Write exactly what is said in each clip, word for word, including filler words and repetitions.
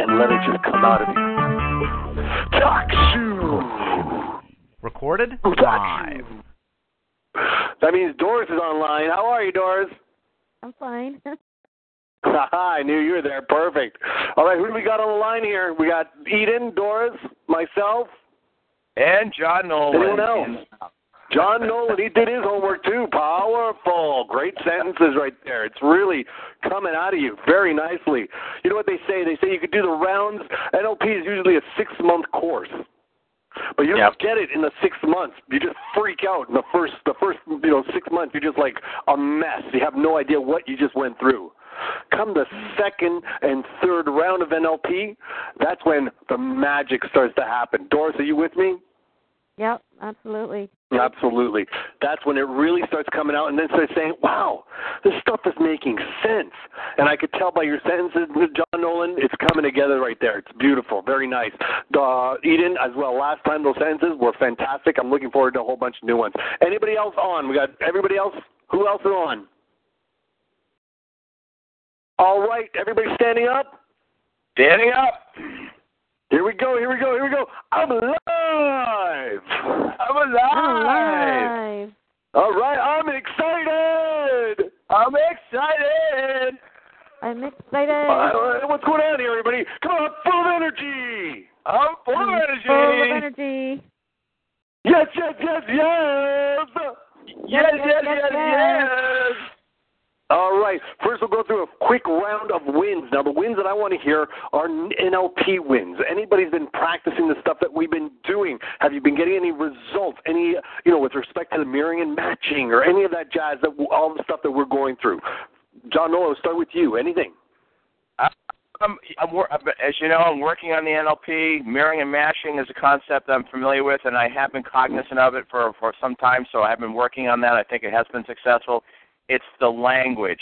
and let it just come out of you. Talk show. Recorded live. That means Doris is online. How are you, Doris? I'm fine. I knew you were there. Perfect. All right, who do we got on the line here? We got Eden, Doris, myself, and John Nolan. Anyone else? John Nolan, he did his homework too. Powerful. Great sentences right there. It's really coming out of you very nicely. You know what they say? They say you could do the rounds. N L P is usually a six-month course. But you don't yep. get it in the six months. You just freak out in the first, the first, you know, six months. You're just like a mess. You have no idea what you just went through. Come the second and third round of N L P, that's when the magic starts to happen. Doris, are you with me? Yep, absolutely. Absolutely. That's when it really starts coming out, and then starts saying, wow, this stuff is making sense. And I could tell by your sentences, John Nolan, it's coming together right there. It's beautiful. Very nice. Uh, Eden, as well, last time those sentences were fantastic. I'm looking forward to a whole bunch of new ones. Anybody else on? We got everybody else? Who else is on? All right. Everybody standing up? Standing up. Here we go, here we go, here we go. I'm alive. I'm alive. I'm alive. All right, I'm excited. I'm excited. I'm excited. Uh, what's going on here, everybody? Come on, I'm full of energy. I'm full I'm of energy. full of energy. Yes, yes, yes, yes. Yes, yes, yes, yes. yes, yes. yes. All right, first we'll go through a quick round of wins. Now, the wins that I want to hear are N L P wins. Anybody's been practicing the stuff that we've been doing? Have you been getting any results, any, you know, with respect to the mirroring and matching or any of that jazz, that all the stuff that we're going through? John Nolan, start with you. Anything? I'm, I'm, as you know, I'm working on the N L P. Mirroring and matching is a concept I'm familiar with, and I have been cognizant of it for, for some time, so I have been working on that. I think it has been successful. It's the language,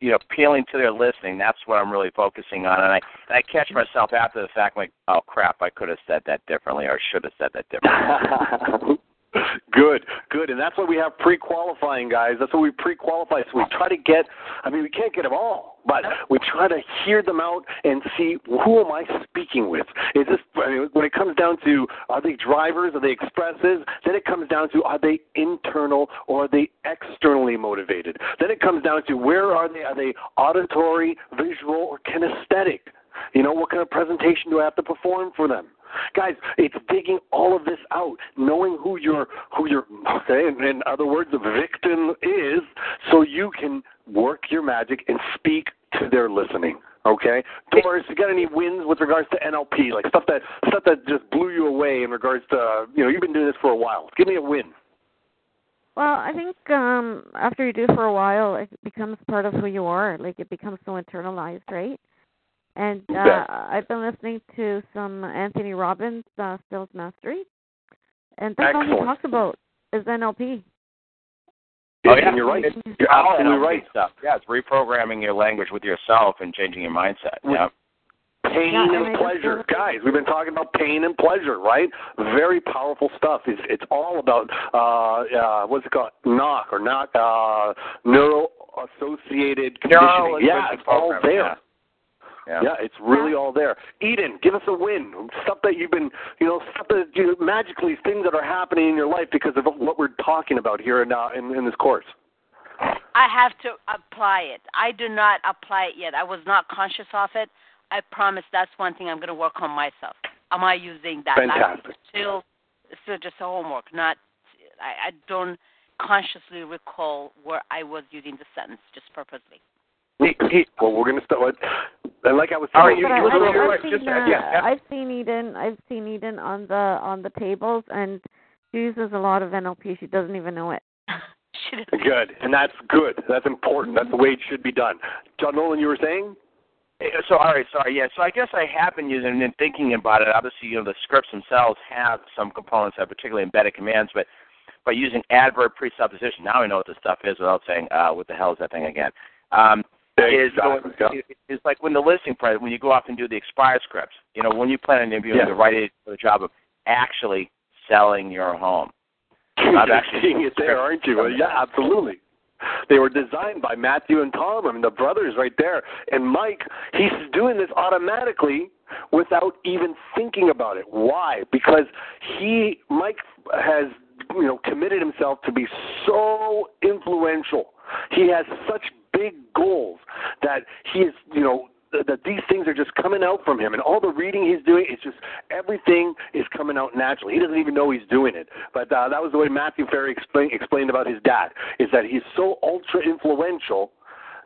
you know, appealing to their listening. That's what I'm really focusing on. And I, and I catch myself after the fact, like, oh, crap, I could have said that differently or should have said that differently. Good, good. And that's why we have pre-qualifying, guys. That's why we pre-qualify. So we try to get, I mean, we can't get them all, but we try to hear them out and see, who am I speaking with? Is this, I mean, when it comes down to, are they drivers? Are they expresses? Then it comes down to, are they internal or are they externally motivated? Then it comes down to, where are they? Are they auditory, visual, or kinesthetic? You know, what kind of presentation do I have to perform for them? Guys, it's digging all of this out, knowing who your, who your, okay, in other words, the victim is, so you can work your magic and speak to their listening. Okay, Doris, you got any wins with regards to N L P, like stuff that stuff that just blew you away in regards to, you know, you've been doing this for a while. Give me a win. Well, I think um, after you do it for a while, it becomes part of who you are. Like it becomes so internalized, right? And uh, okay. I've been listening to some Anthony Robbins, uh, Sales Mastery, and that's Excellent. all he talks about is N L P. Oh, yeah, and you're right. It's, you're absolutely right. Stuff. Yeah, it's reprogramming your language with yourself and changing your mindset. Yeah. Pain yeah, and, and pleasure. Guys, we've been talking about pain and pleasure, right? Very powerful stuff. It's, it's all about, uh, uh, what's it called? Knock or knock, uh, neuro-associated conditioning. Yeah, it's all there. Yeah. Yeah. yeah, it's really all there. Eden, give us a win. Stuff that you've been, you know, stuff that you, magically things that are happening in your life because of what we're talking about here in, uh, in, in this course. I have to apply it. I do not apply it yet. I was not conscious of it. I promise that's one thing I'm going to work on myself. Am I using that? Fantastic. Still, still just a homework. Not, I, I don't consciously recall where I was using the sentence just purposely. He, he, well, we're going to start with, and like I was saying, you, you I've, I've, seen, uh, yeah. I've seen Eden, I've seen Eden on the on the tables, and she uses a lot of N L P. She doesn't even know it. Good, and that's good. That's important. That's the way it should be done. John Nolan, you were saying? So, all right, sorry, yeah. So I guess I have been using and thinking about it. Obviously, you know, the scripts themselves have some components that particularly embedded commands, but by using adverb presupposition, now I know what this stuff is without saying, uh, what the hell is that thing again? Um, Is, exactly. so it's, it's like when the listening part, when you go off and do the expire scripts, you know, when you plan on interviewing yeah. the right agent for the job of actually selling your home. You're actually seeing it there, aren't you? Well, yeah, absolutely. They were designed by Matthew and Tom, I mean, the brothers right there. And Mike, he's doing this automatically without even thinking about it. Why? Because he, Mike has, you know, committed himself to be so influential. He has such big goals that he is, you know, that these things are just coming out from him. And all the reading he's doing, it's just everything is coming out naturally. He doesn't even know he's doing it. But uh, that was the way Matthew Ferry explain, explained about his dad, is that he's so ultra-influential,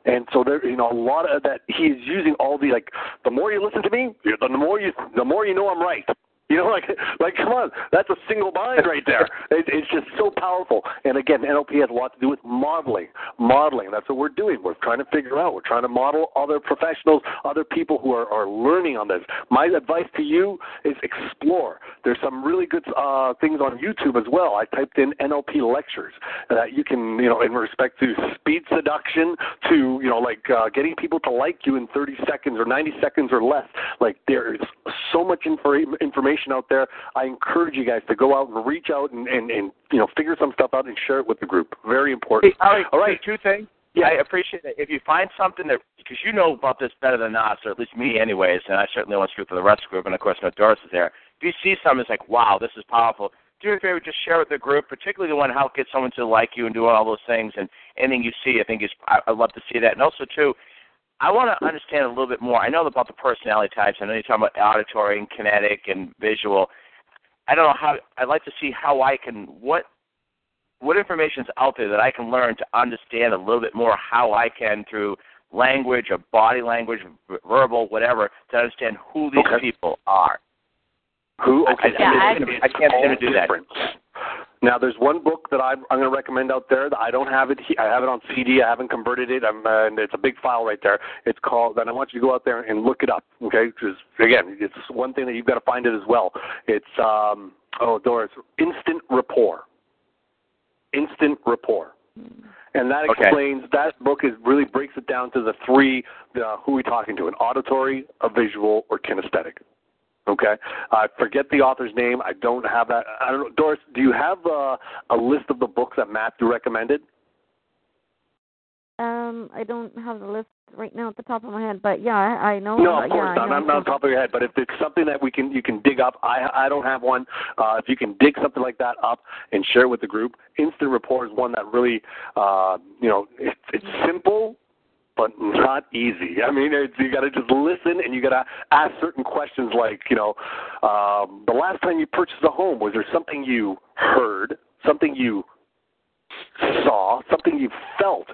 and so there, you know, a lot of that, he's using all the, like, the more you listen to me, the more you, the more you know I'm right. You know, like, like, come on, that's a single mind right there. It, it's just so powerful. And again, N L P has a lot to do with modeling. Modeling, that's what we're doing. We're trying to figure out. We're trying to model other professionals, other people who are, are learning on this. My advice to you is explore. There's some really good uh, things on YouTube as well. I typed in N L P lectures that you can, you know, in respect to speed seduction, to, you know, like uh, getting people to like you in thirty seconds or ninety seconds or less. Like, there's so much infor- information out there. I encourage you guys to go out and reach out and, and, and you know, figure some stuff out and share it with the group. Very important. Hey, Alex, all right. Two things. Yeah, I appreciate it. If you find something that, because you know about this better than us, or at least me anyways, and I certainly won't speak for the rest of the group, and of course, no, Doris is there. If you see something that's like, wow, this is powerful, do me a favor, just share with the group, particularly the one how to get someone to like you and do all those things, and anything you see, I think is, I, I'd love to see that. And also, too, I want to understand a little bit more. I know about the personality types. I know you're talking about auditory and kinetic and visual. I don't know how – I'd like to see how I can – what what information is out there that I can learn to understand a little bit more how I can, through language or body language, verbal, whatever, to understand who these okay. people are. Who? Okay. I, yeah, I, I, I can't seem to do that. Now, there's one book that I'm, I'm going to recommend out there. That I don't have it. I have it on C D. I haven't converted it. I'm, uh, and it's a big file right there. It's called. And I want you to go out there and look it up. Okay, because again, it's one thing that you've got to find it as well. It's um, oh, Doris, Instant Rapport. Instant Rapport. And that explains, okay. that book is really breaks it down to the three, uh, who we're talking to, an auditory, a visual, or kinesthetic. Okay, I forget the author's name. I don't have that. I don't know. Doris, do you have a, a list of the books that Matthew recommended? Um, I don't have the list right now at the top of my head, but yeah, I, I know. No, of course yeah, not. I'm not on top of your head, but if it's something that we can, you can dig up. I I don't have one. Uh, if you can dig something like that up and share it with the group, Instant Rapport is one that really, uh, you know, it's it's simple. But not easy. I mean, it's, you got to just listen, and you got to ask certain questions like, you know, um, the last time you purchased a home, was there something you heard, something you saw, something you felt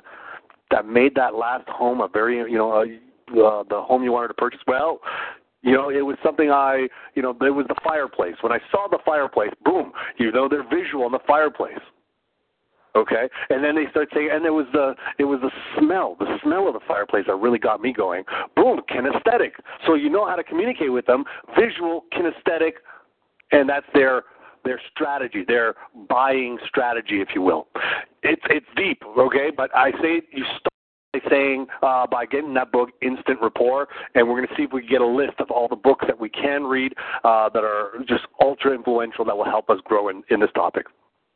that made that last home a very, you know, a, uh, the home you wanted to purchase? Well, you know, it was something I, you know, it was the fireplace. When I saw the fireplace, boom, you know, they're visual on the fireplace. Okay, and then they start saying, and it was the it was the smell, the smell of the fireplace that really got me going. Boom, kinesthetic. So you know how to communicate with them, visual, kinesthetic, and that's their their strategy, their buying strategy, if you will. It's it's deep, okay, but I say you start by saying uh, by getting that book, Instant Rapport, and we're going to see if we can get a list of all the books that we can read uh, that are just ultra influential that will help us grow in, in this topic.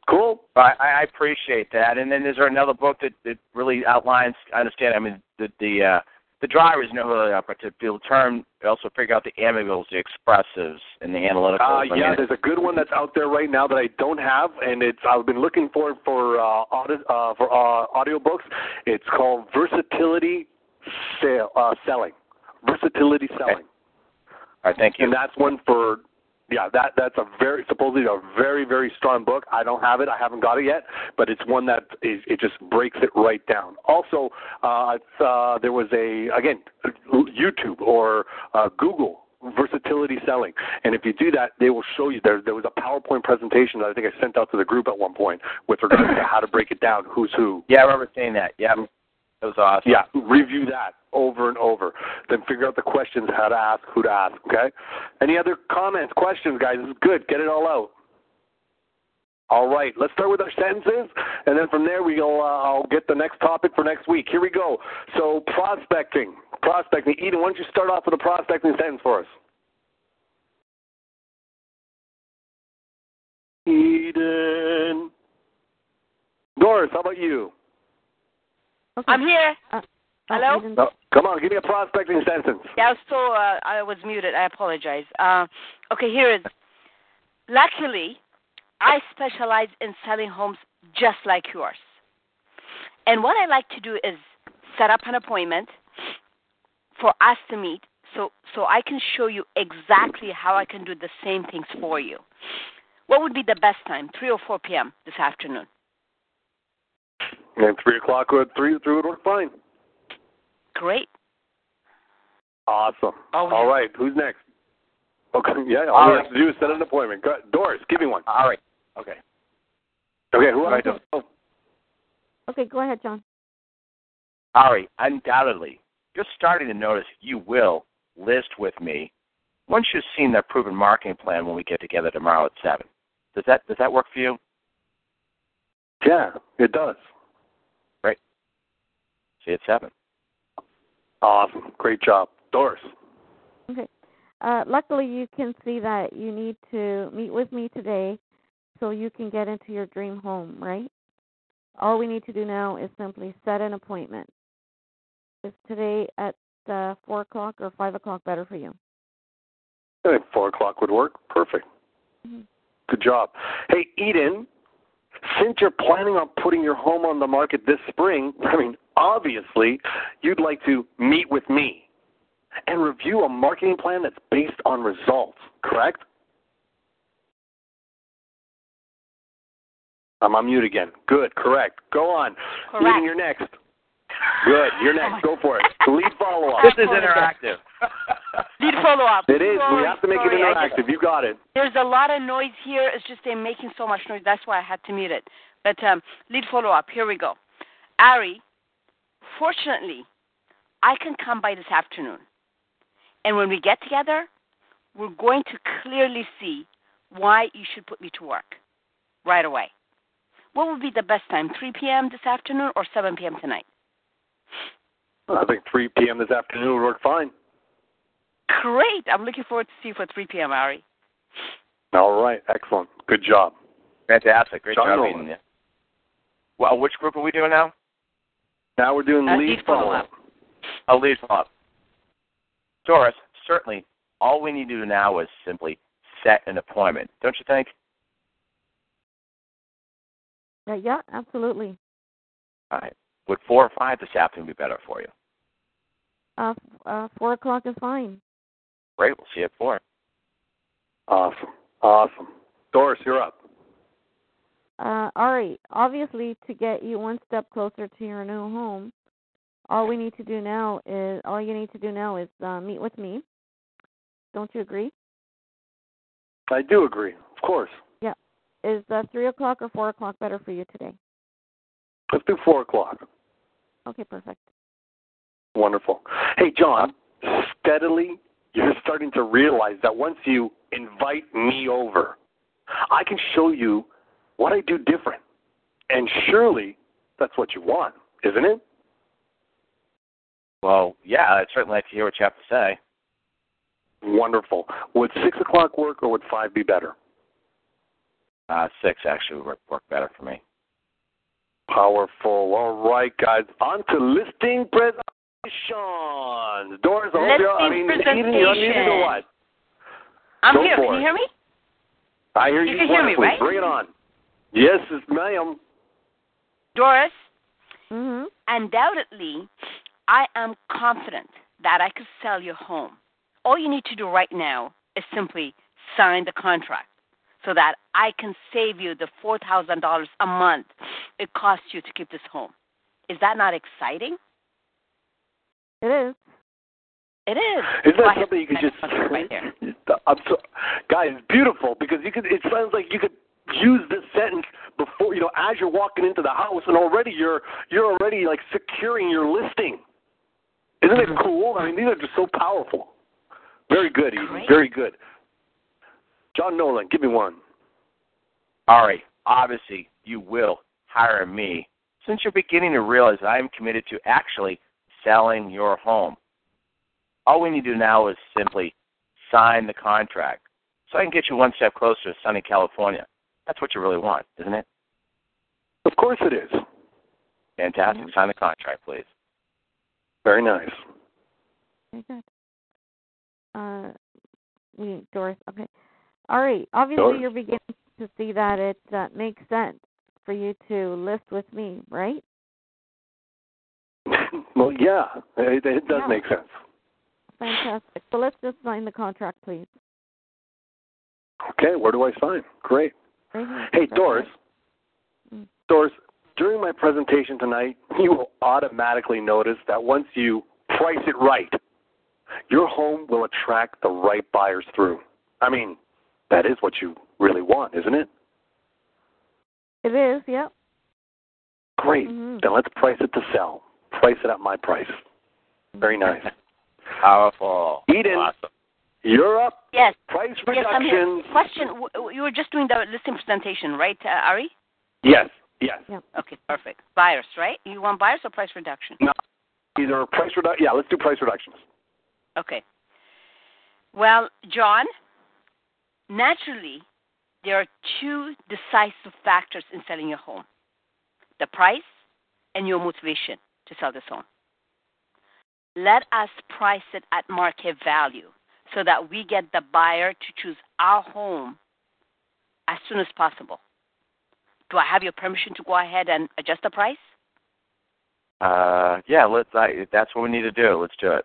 Cool. I, I appreciate that. And then is there another book that, that really outlines, I understand, I mean, the the, uh, the drivers know who they are, but to be able to term, also figure out the ambivalence, the expressives, and the analytical. Uh, yeah, I mean, there's a good one that's out there right now that I don't have, and it's I've been looking for for, uh, audit, uh, for uh, audiobooks. It's called Versatility Sale, uh, Selling. Versatility Selling. Okay. All right, thank you. And that's one for... Yeah, that that's a very supposedly a very very strong book. I don't have it. I haven't got it yet, but it's one that is, it just breaks it right down. Also, uh, it's, uh, there was a again YouTube or uh, Google Versatility Selling, and if you do that, they will show you. There there was a PowerPoint presentation that I think I sent out to the group at one point with regard to how to break it down, who's who. Yeah, I remember seeing that. Yeah, that was awesome. Yeah, review that over and over, then figure out the questions, how to ask, who to ask, okay? Any other comments, questions, guys? This is good. Get it all out. All right, let's start with our sentences, and then from there we'll uh, I'll get the next topic for next week. Here we go. So prospecting, prospecting. Eden, why don't you start off with a prospecting sentence for us? Eden. Doris, how about you? Okay. I'm here. Uh, Hello? Oh, come on, give me a prospecting sentence. Yeah, so uh, I was muted. I apologize. Uh, okay, here is. Luckily, I specialize in selling homes just like yours. And what I like to do is set up an appointment for us to meet so, so I can show you exactly how I can do the same things for you. What would be the best time, three or four p.m. this afternoon? And three o'clock or three, three would work fine. Great. Awesome. Oh, yeah. All right. Who's next? Okay. Yeah. All, all right. We have to do is set an appointment. Go, Doris, give me one. All right. Okay. Okay. Who am I doing? Okay. Go ahead, John. All right. Undoubtedly, you're starting to notice you will list with me once you've seen that proven marketing plan when we get together tomorrow at seven. Does that does that work for you? Yeah, it does. Great. See you at seven. Awesome. Great job. Doris. Okay. Uh, luckily, you can see that you need to meet with me today so you can get into your dream home, right? All we need to do now is simply set an appointment. Is today at uh, four o'clock or five o'clock better for you? I think four o'clock would work. Perfect. Mm-hmm. Good job. Hey, Eden, since you're planning on putting your home on the market this spring, I mean, obviously, you'd like to meet with me and review a marketing plan that's based on results, correct? I'm on mute again. Good, correct. Go on. Correct. Eden, you're next. Good, you're next. Go for it. Lead follow-up. This is interactive. Lead follow-up. It is. Sorry, we have to make sorry. it interactive. Just, you got it. There's a lot of noise here. It's just they're making so much noise. That's why I had to mute it. But um, lead follow-up. Here we go. Ari, fortunately, I can come by this afternoon. And when we get together, we're going to clearly see why you should put me to work right away. What would be the best time, three p.m. this afternoon or seven p.m. tonight? Well, I think three p.m. this afternoon would work fine. Great. I'm looking forward to see you for three p.m., Ari. All right. Excellent. Good job. Fantastic. Great John job, Eden. Well, which group are we doing now? Now we're doing uh, lead follow-up. A lead follow-up. Doris, certainly, all we need to do now is simply set an appointment, don't you think? Uh, yeah, absolutely. All right. Would four or five this afternoon be better for you? Uh, uh, four o'clock is fine. Great. We'll see you at four. Awesome. Awesome. Doris, you're up. Uh, Ari, obviously, to get you one step closer to your new home, all we need to do now is all you need to do now is uh, meet with me. Don't you agree? I do agree, of course. Yeah. Is uh, three o'clock or four o'clock better for you today? Let's do four o'clock. Okay, perfect. Wonderful. Hey, John. Steadily, you're starting to realize that once you invite me over, I can show you what I do different, and surely that's what you want, isn't it? Well, yeah, I'd certainly like to hear what you have to say. Wonderful. Would six o'clock work or would five be better? Uh, six actually would work, work better for me. Powerful. All right, guys. On to listing presentations. Doris, I hope you're, I mean, Eden, you're unmuted or what? I'm Go here. Can you hear me? I hear you. You can hear me, right? Bring it on. Yes, ma'am. Doris, mm-hmm. Undoubtedly, I am confident that I could sell your home. All you need to do right now is simply sign the contract so that I can save you the four thousand dollars a month it costs you to keep this home. Is that not exciting? It is. It is. Isn't that something you could just... Right there. I'm so, guys, it's beautiful because you could. It sounds like you could use this sentence before, you know, as you're walking into the house and already you're you're already, like, securing your listing. Isn't it cool? I mean, these are just so powerful. Very good, Eden. Very good. John Nolan, give me one. All right. Obviously, you will hire me since you're beginning to realize I am committed to actually selling your home. All we need to do now is simply sign the contract so I can get you one step closer to sunny California. That's what you really want, isn't it? Of course it is. Fantastic. Yeah. Sign the contract, please. Very nice. Very good. Uh, we, Doris, okay. All right. Obviously, Doris, you're beginning to see that it uh, makes sense for you to list with me, right? Well, yeah, it, it does yeah. make sense. Fantastic. So let's just sign the contract, please. Okay, where do I sign? Great. Mm-hmm. Hey, Doris. Mm-hmm. Doris, during my presentation tonight, you will automatically notice that once you price it right, your home will attract the right buyers through. I mean, that is what you really want, isn't it? It is, yep. Great. Mm-hmm. Then let's price it to sell. Price it at my price. Very nice. Powerful. Eden, awesome. You're up. Yes. Price reduction. Yes, question, you were just doing the listing presentation, right, uh, Ari? Yes, yes. Yep. Okay, perfect. Buyers, right? You want buyers or price reduction? No, either price reduction. Yeah, let's do price reductions. Okay. Well, John, naturally, there are two decisive factors in selling your home, the price and your motivation to sell this home. Let us price it at market value so that we get the buyer to choose our home as soon as possible. Do I have your permission to go ahead and adjust the price? Uh, yeah, let's. I, that's what we need to do. Let's do it.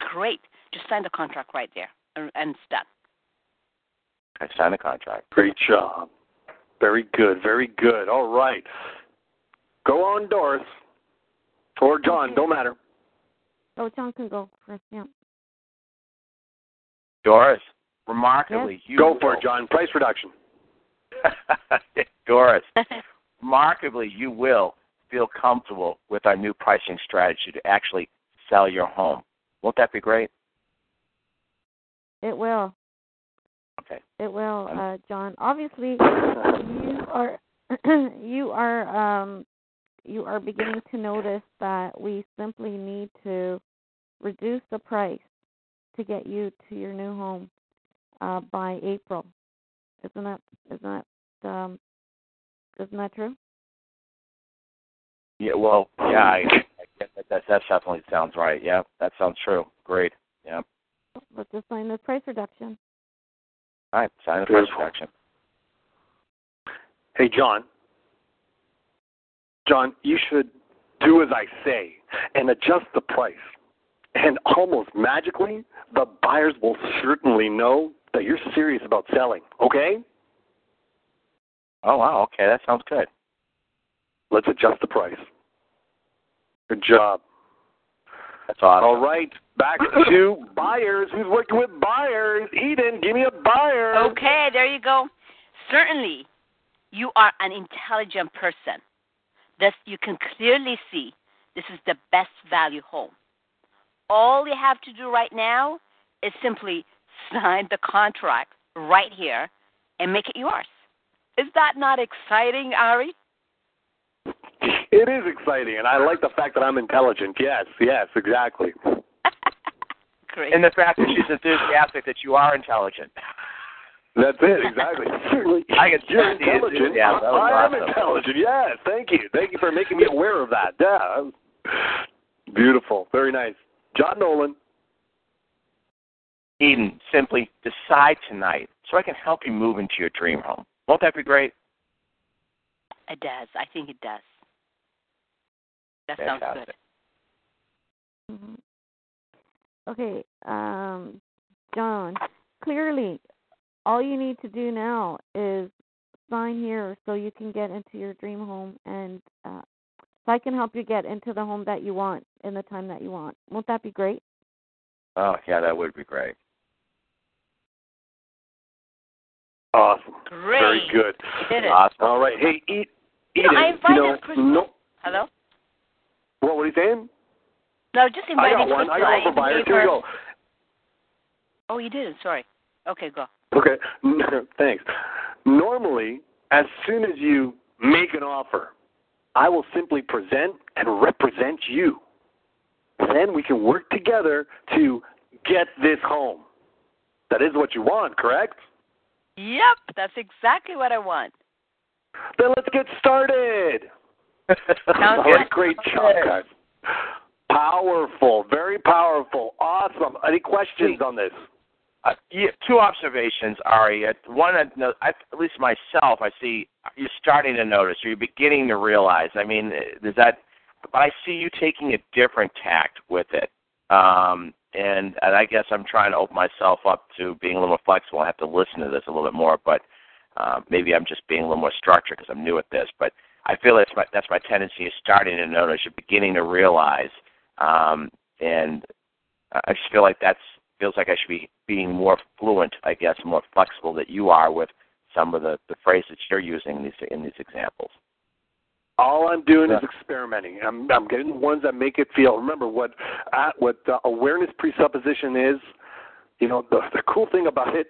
Great. Just sign the contract right there, and, and it's done. I signed the contract. Great job. Very good. Very good. All right. Go on, Doris. Or John, don't matter. Oh, John can go first, yeah. Doris, remarkably, yes. you... Go for it, John. Price reduction. Doris, remarkably, you will feel comfortable with our new pricing strategy to actually sell your home. Won't that be great? It will. Okay. It will, uh, John. Obviously, you are... you are... Um, you are beginning to notice that we simply need to reduce the price to get you to your new home uh, by April. Isn't that isn't that um, isn't that true? Yeah. Well, yeah. I, I guess that, that that definitely sounds right. Yeah, that sounds true. Great. Yeah. Let's just sign the price reduction. All right. Sign the price reduction. Hey, John. John, you should do as I say and adjust the price. And almost magically, the buyers will certainly know that you're serious about selling, okay? Oh, wow, okay, that sounds good. Let's adjust the price. Good job. That's awesome. All right, back to buyers. Who's working with buyers? Eden, give me a buyer. Okay, there you go. Certainly, you are an intelligent person. This, you can clearly see this is the best value home. All you have to do right now is simply sign the contract right here and make it yours. Is that not exciting, Ari? It is exciting, and I like the fact that I'm intelligent. Yes, yes, exactly. Great. And the fact that she's enthusiastic that you are intelligent. That's it, exactly. Certainly, I can you're intelligent. Yeah, I awesome. am intelligent, yes. Thank you. Thank you for making me aware of that. Yeah. Beautiful. Very nice. John Nolan. Eden, simply decide tonight so I can help you move into your dream home. Won't that be great? It does. I think it does. That Fantastic. sounds good. Mm-hmm. Okay, um, John, clearly... all you need to do now is sign here so you can get into your dream home, and uh, so I can help you get into the home that you want in the time that you want. Won't that be great? Oh, yeah, that would be great. Awesome. Great. Very good. Did it. Awesome. All right. Hey, eat, eat no, it. I invited no, Crystal. No. Hello? What were you saying? No, just invited Crystal. I got one. Crystal. I got one for buyers. Her... Here we go. Oh, you did? Sorry. Okay, go. Okay, thanks. Normally, as soon as you make an offer, I will simply present and represent you. Then we can work together to get this home. That is what you want, correct? Yep, that's exactly what I want. Then let's get started. That was great job, guys. Powerful, very powerful, awesome. Any questions on this? Uh, yeah, two observations, Ari. One, at least myself, I see you're starting to notice, or you're beginning to realize. I mean, does that? But I see you taking a different tact with it, um, and and I guess I'm trying to open myself up to being a little more flexible. I have to listen to this a little bit more, but uh, maybe I'm just being a little more structured because I'm new at this. But I feel that's my that's my tendency. You're starting to notice. You're beginning to realize. Um, and I just feel like that's feels like I should be being more fluent, I guess, more flexible that you are with some of the, the phrases you're using in these, in these examples. All I'm doing yeah. is experimenting. I'm, I'm getting the ones that make it feel. Remember what uh, what uh, awareness presupposition is. You know, the, the cool thing about it,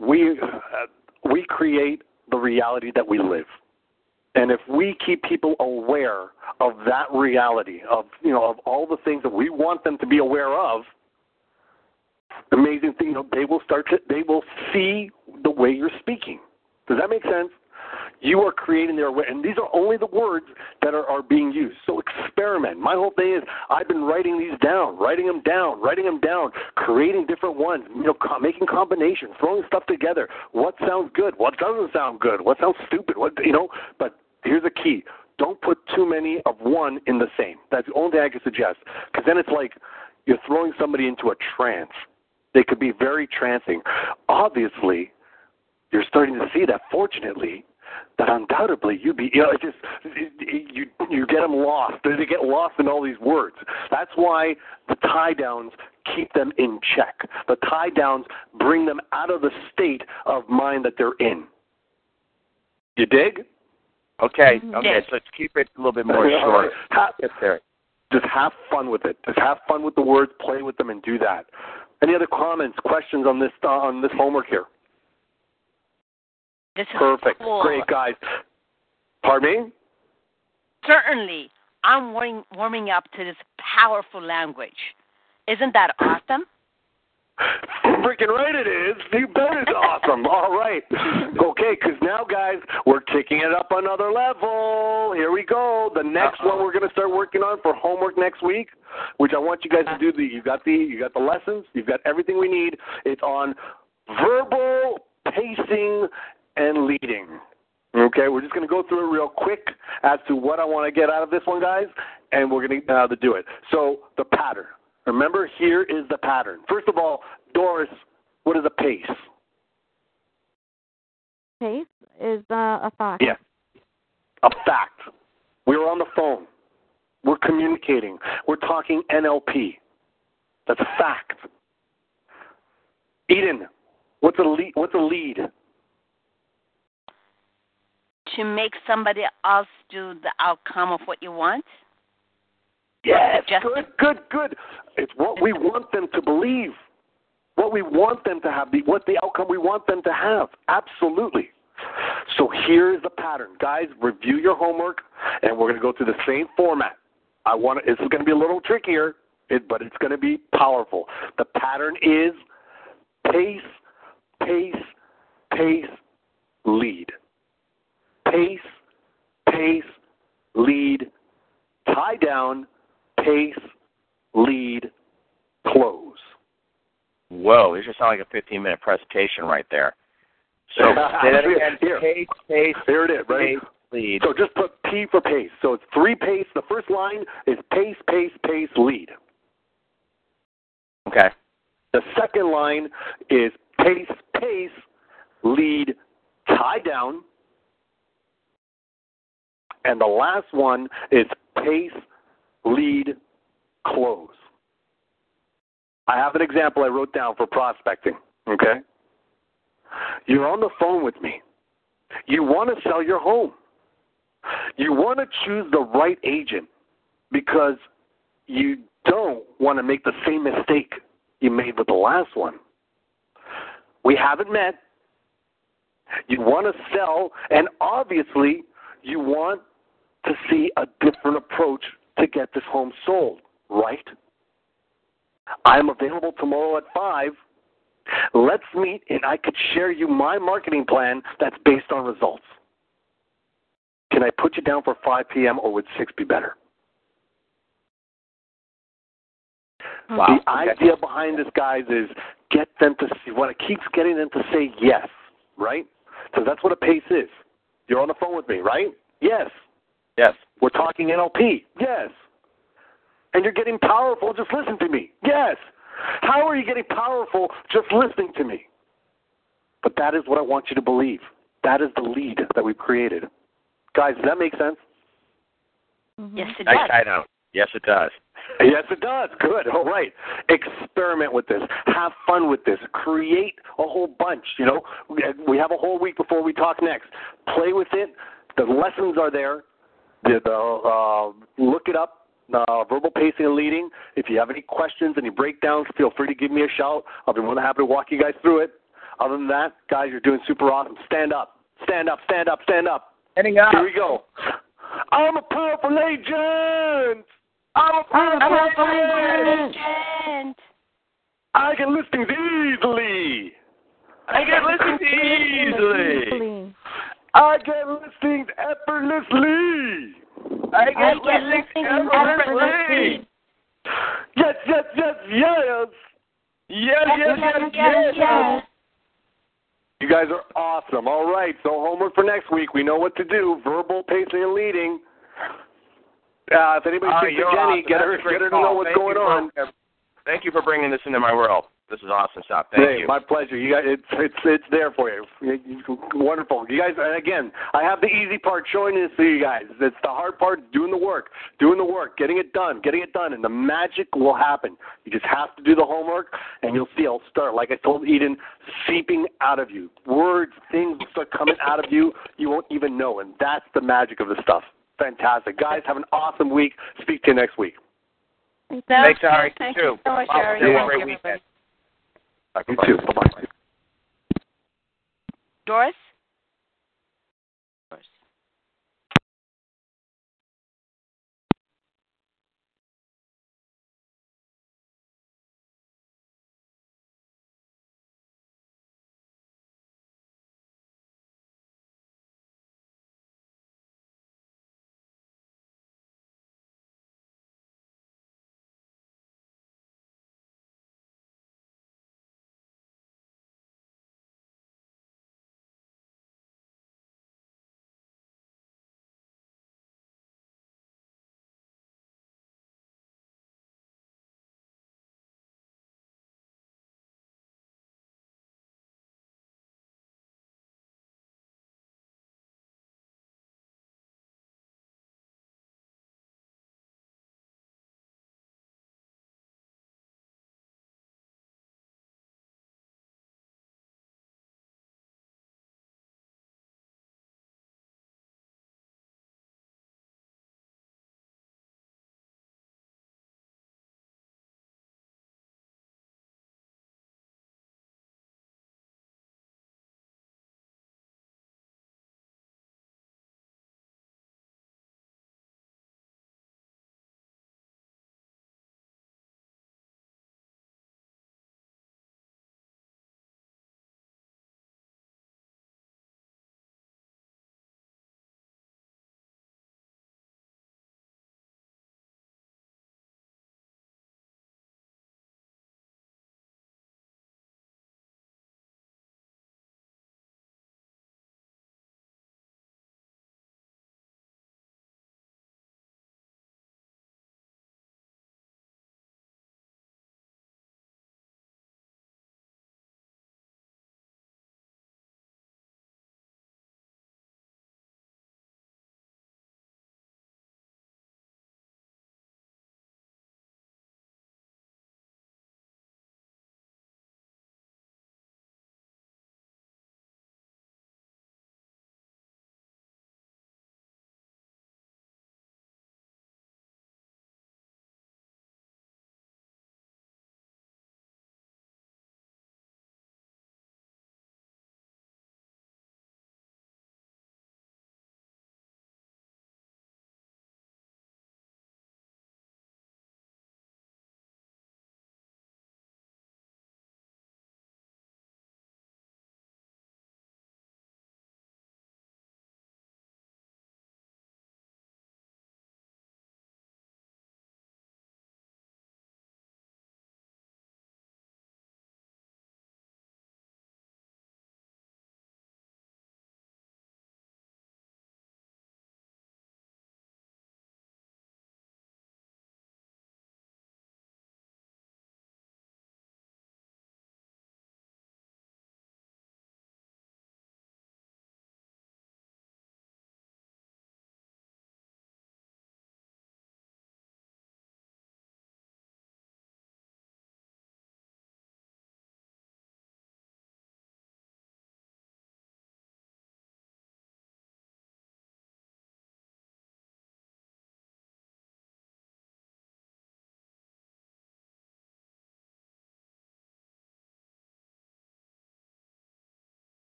we uh, we create the reality that we live. And if we keep people aware of that reality, of you know, of all the things that we want them to be aware of, amazing thing, you know, they will start to, they will see the way you're speaking. Does that make sense? You are creating their awareness, and these are only the words that are, are being used. So experiment. My whole thing is I've been writing these down, writing them down, writing them down, creating different ones, you know, co- making combinations, throwing stuff together. What sounds good? What doesn't sound good? What sounds stupid? What you know? But here's the key: don't put too many of one in the same. That's the only thing I can suggest, because then it's like you're throwing somebody into a trance. They could be very trancing. Obviously, you're starting to see that. Fortunately. That undoubtedly you be you know, it just you you get them lost. They get lost in all these words. That's why the tie downs keep them in check. The tie downs bring them out of the state of mind that they're in. You dig? Okay. Okay. Yes. So let's keep it a little bit more short. Have, just have fun with it. Just have fun with the words. Play with them and do that. Any other comments, questions on this uh, on this homework here? Perfect. Cool. Great, guys. Pardon me? Certainly. I'm warming, warming up to this powerful language. Isn't that awesome? Freaking right it is. You bet it's awesome. All right. Okay, because now, guys, we're taking it up another level. Here we go. The next Uh-oh. one we're going to start working on for homework next week, which I want you guys to do. The, you got the you got the lessons. You've got everything we need. It's on verbal pacing and leading. Okay, we're just going to go through it real quick as to what I want to get out of this one, guys, and we're going to uh, do it. So the pattern. Remember, here is the pattern. First of all, Doris, what is a pace? Pace is uh, a fact. Yeah, a fact. We're on the phone. We're communicating. We're talking N L P. That's a fact. Eden, what's a lead? What's a lead? To make somebody else do the outcome of what you want? Yes, good, good, good. It's what we want them to believe, what we want them to have, the, what the outcome we want them to have. Absolutely. So here's the pattern. Guys, review your homework, and we're going to go through the same format. I want to, It's going to be a little trickier, but it's going to be powerful. The pattern is pace, pace, pace, lead. Pace, pace, lead, tie down, pace, lead, close. Whoa, this just sounds like a fifteen-minute presentation right there. So say that again. Here. Pace, pace, there it is, right? Pace, lead. So just put P for pace. So it's three pace. The first line is pace, pace, pace, lead. Okay. The second line is pace, pace, lead, tie down. And the last one is pace, lead, close. I have an example I wrote down for prospecting, okay? You're on the phone with me. You want to sell your home. You want to choose the right agent because you don't want to make the same mistake you made with the last one. We haven't met. You want to sell, and obviously you want to see a different approach to get this home sold, right? I'm available tomorrow at five. Let's meet, and I could share you my marketing plan that's based on results. Can I put you down for five p.m. or would six be better? Wow. The idea behind this, guys, is get them to see what it keeps getting them to say yes, right? Because that's what a pace is. You're on the phone with me, right? Yes. Yes. We're talking N L P. Yes. And you're getting powerful just listening to me. Yes. How are you getting powerful just listening to me? But that is what I want you to believe. That is the lead that we've created. Guys, does that make sense? Mm-hmm. Yes, it does. I, I know. Yes, it does. Yes, it does. Good. All right. Experiment with this. Have fun with this. Create a whole bunch. You know, we have a whole week before we talk next. Play with it. The lessons are there. The, the, uh, look it up. Uh, verbal pacing and leading. If you have any questions, any breakdowns, feel free to give me a shout. I'll be more than happy to walk you guys through it. Other than that, guys, you're doing super awesome. Stand up. Stand up. Stand up. Stand up. Standing up. Here we go. I'm a powerful agent. I'm a powerful agent. agent. I get listings easily. I get listings easily. I get listings effortlessly. I get, I get listings effortlessly. Yes, yes, yes, yes. Yes, yes, yes, yes, yes. You guys are awesome. All right, so homework for next week. We know what to do. Verbal, pacing, and leading. Uh, if anybody speaks uh, to Jenny, awesome. get, her, get her to know what's Thank going on. For, thank you for bringing this into my world. This is awesome stuff. Thank hey, you. My pleasure. You guys, it's it's it's there for you. Wonderful. You guys, again, I have the easy part showing this to you guys. It's the hard part, doing the work, doing the work, getting it done, getting it done, and the magic will happen. You just have to do the homework, and you'll see it'll start, like I told Eden, seeping out of you. Words, things will start coming out of you. You won't even know, and that's the magic of this stuff. Fantastic. Guys, have an awesome week. Speak to you next week. Thanks, Thanks Ari. Thank you so much, Ari. Have a great weekend. You too. Bye-bye. Doris?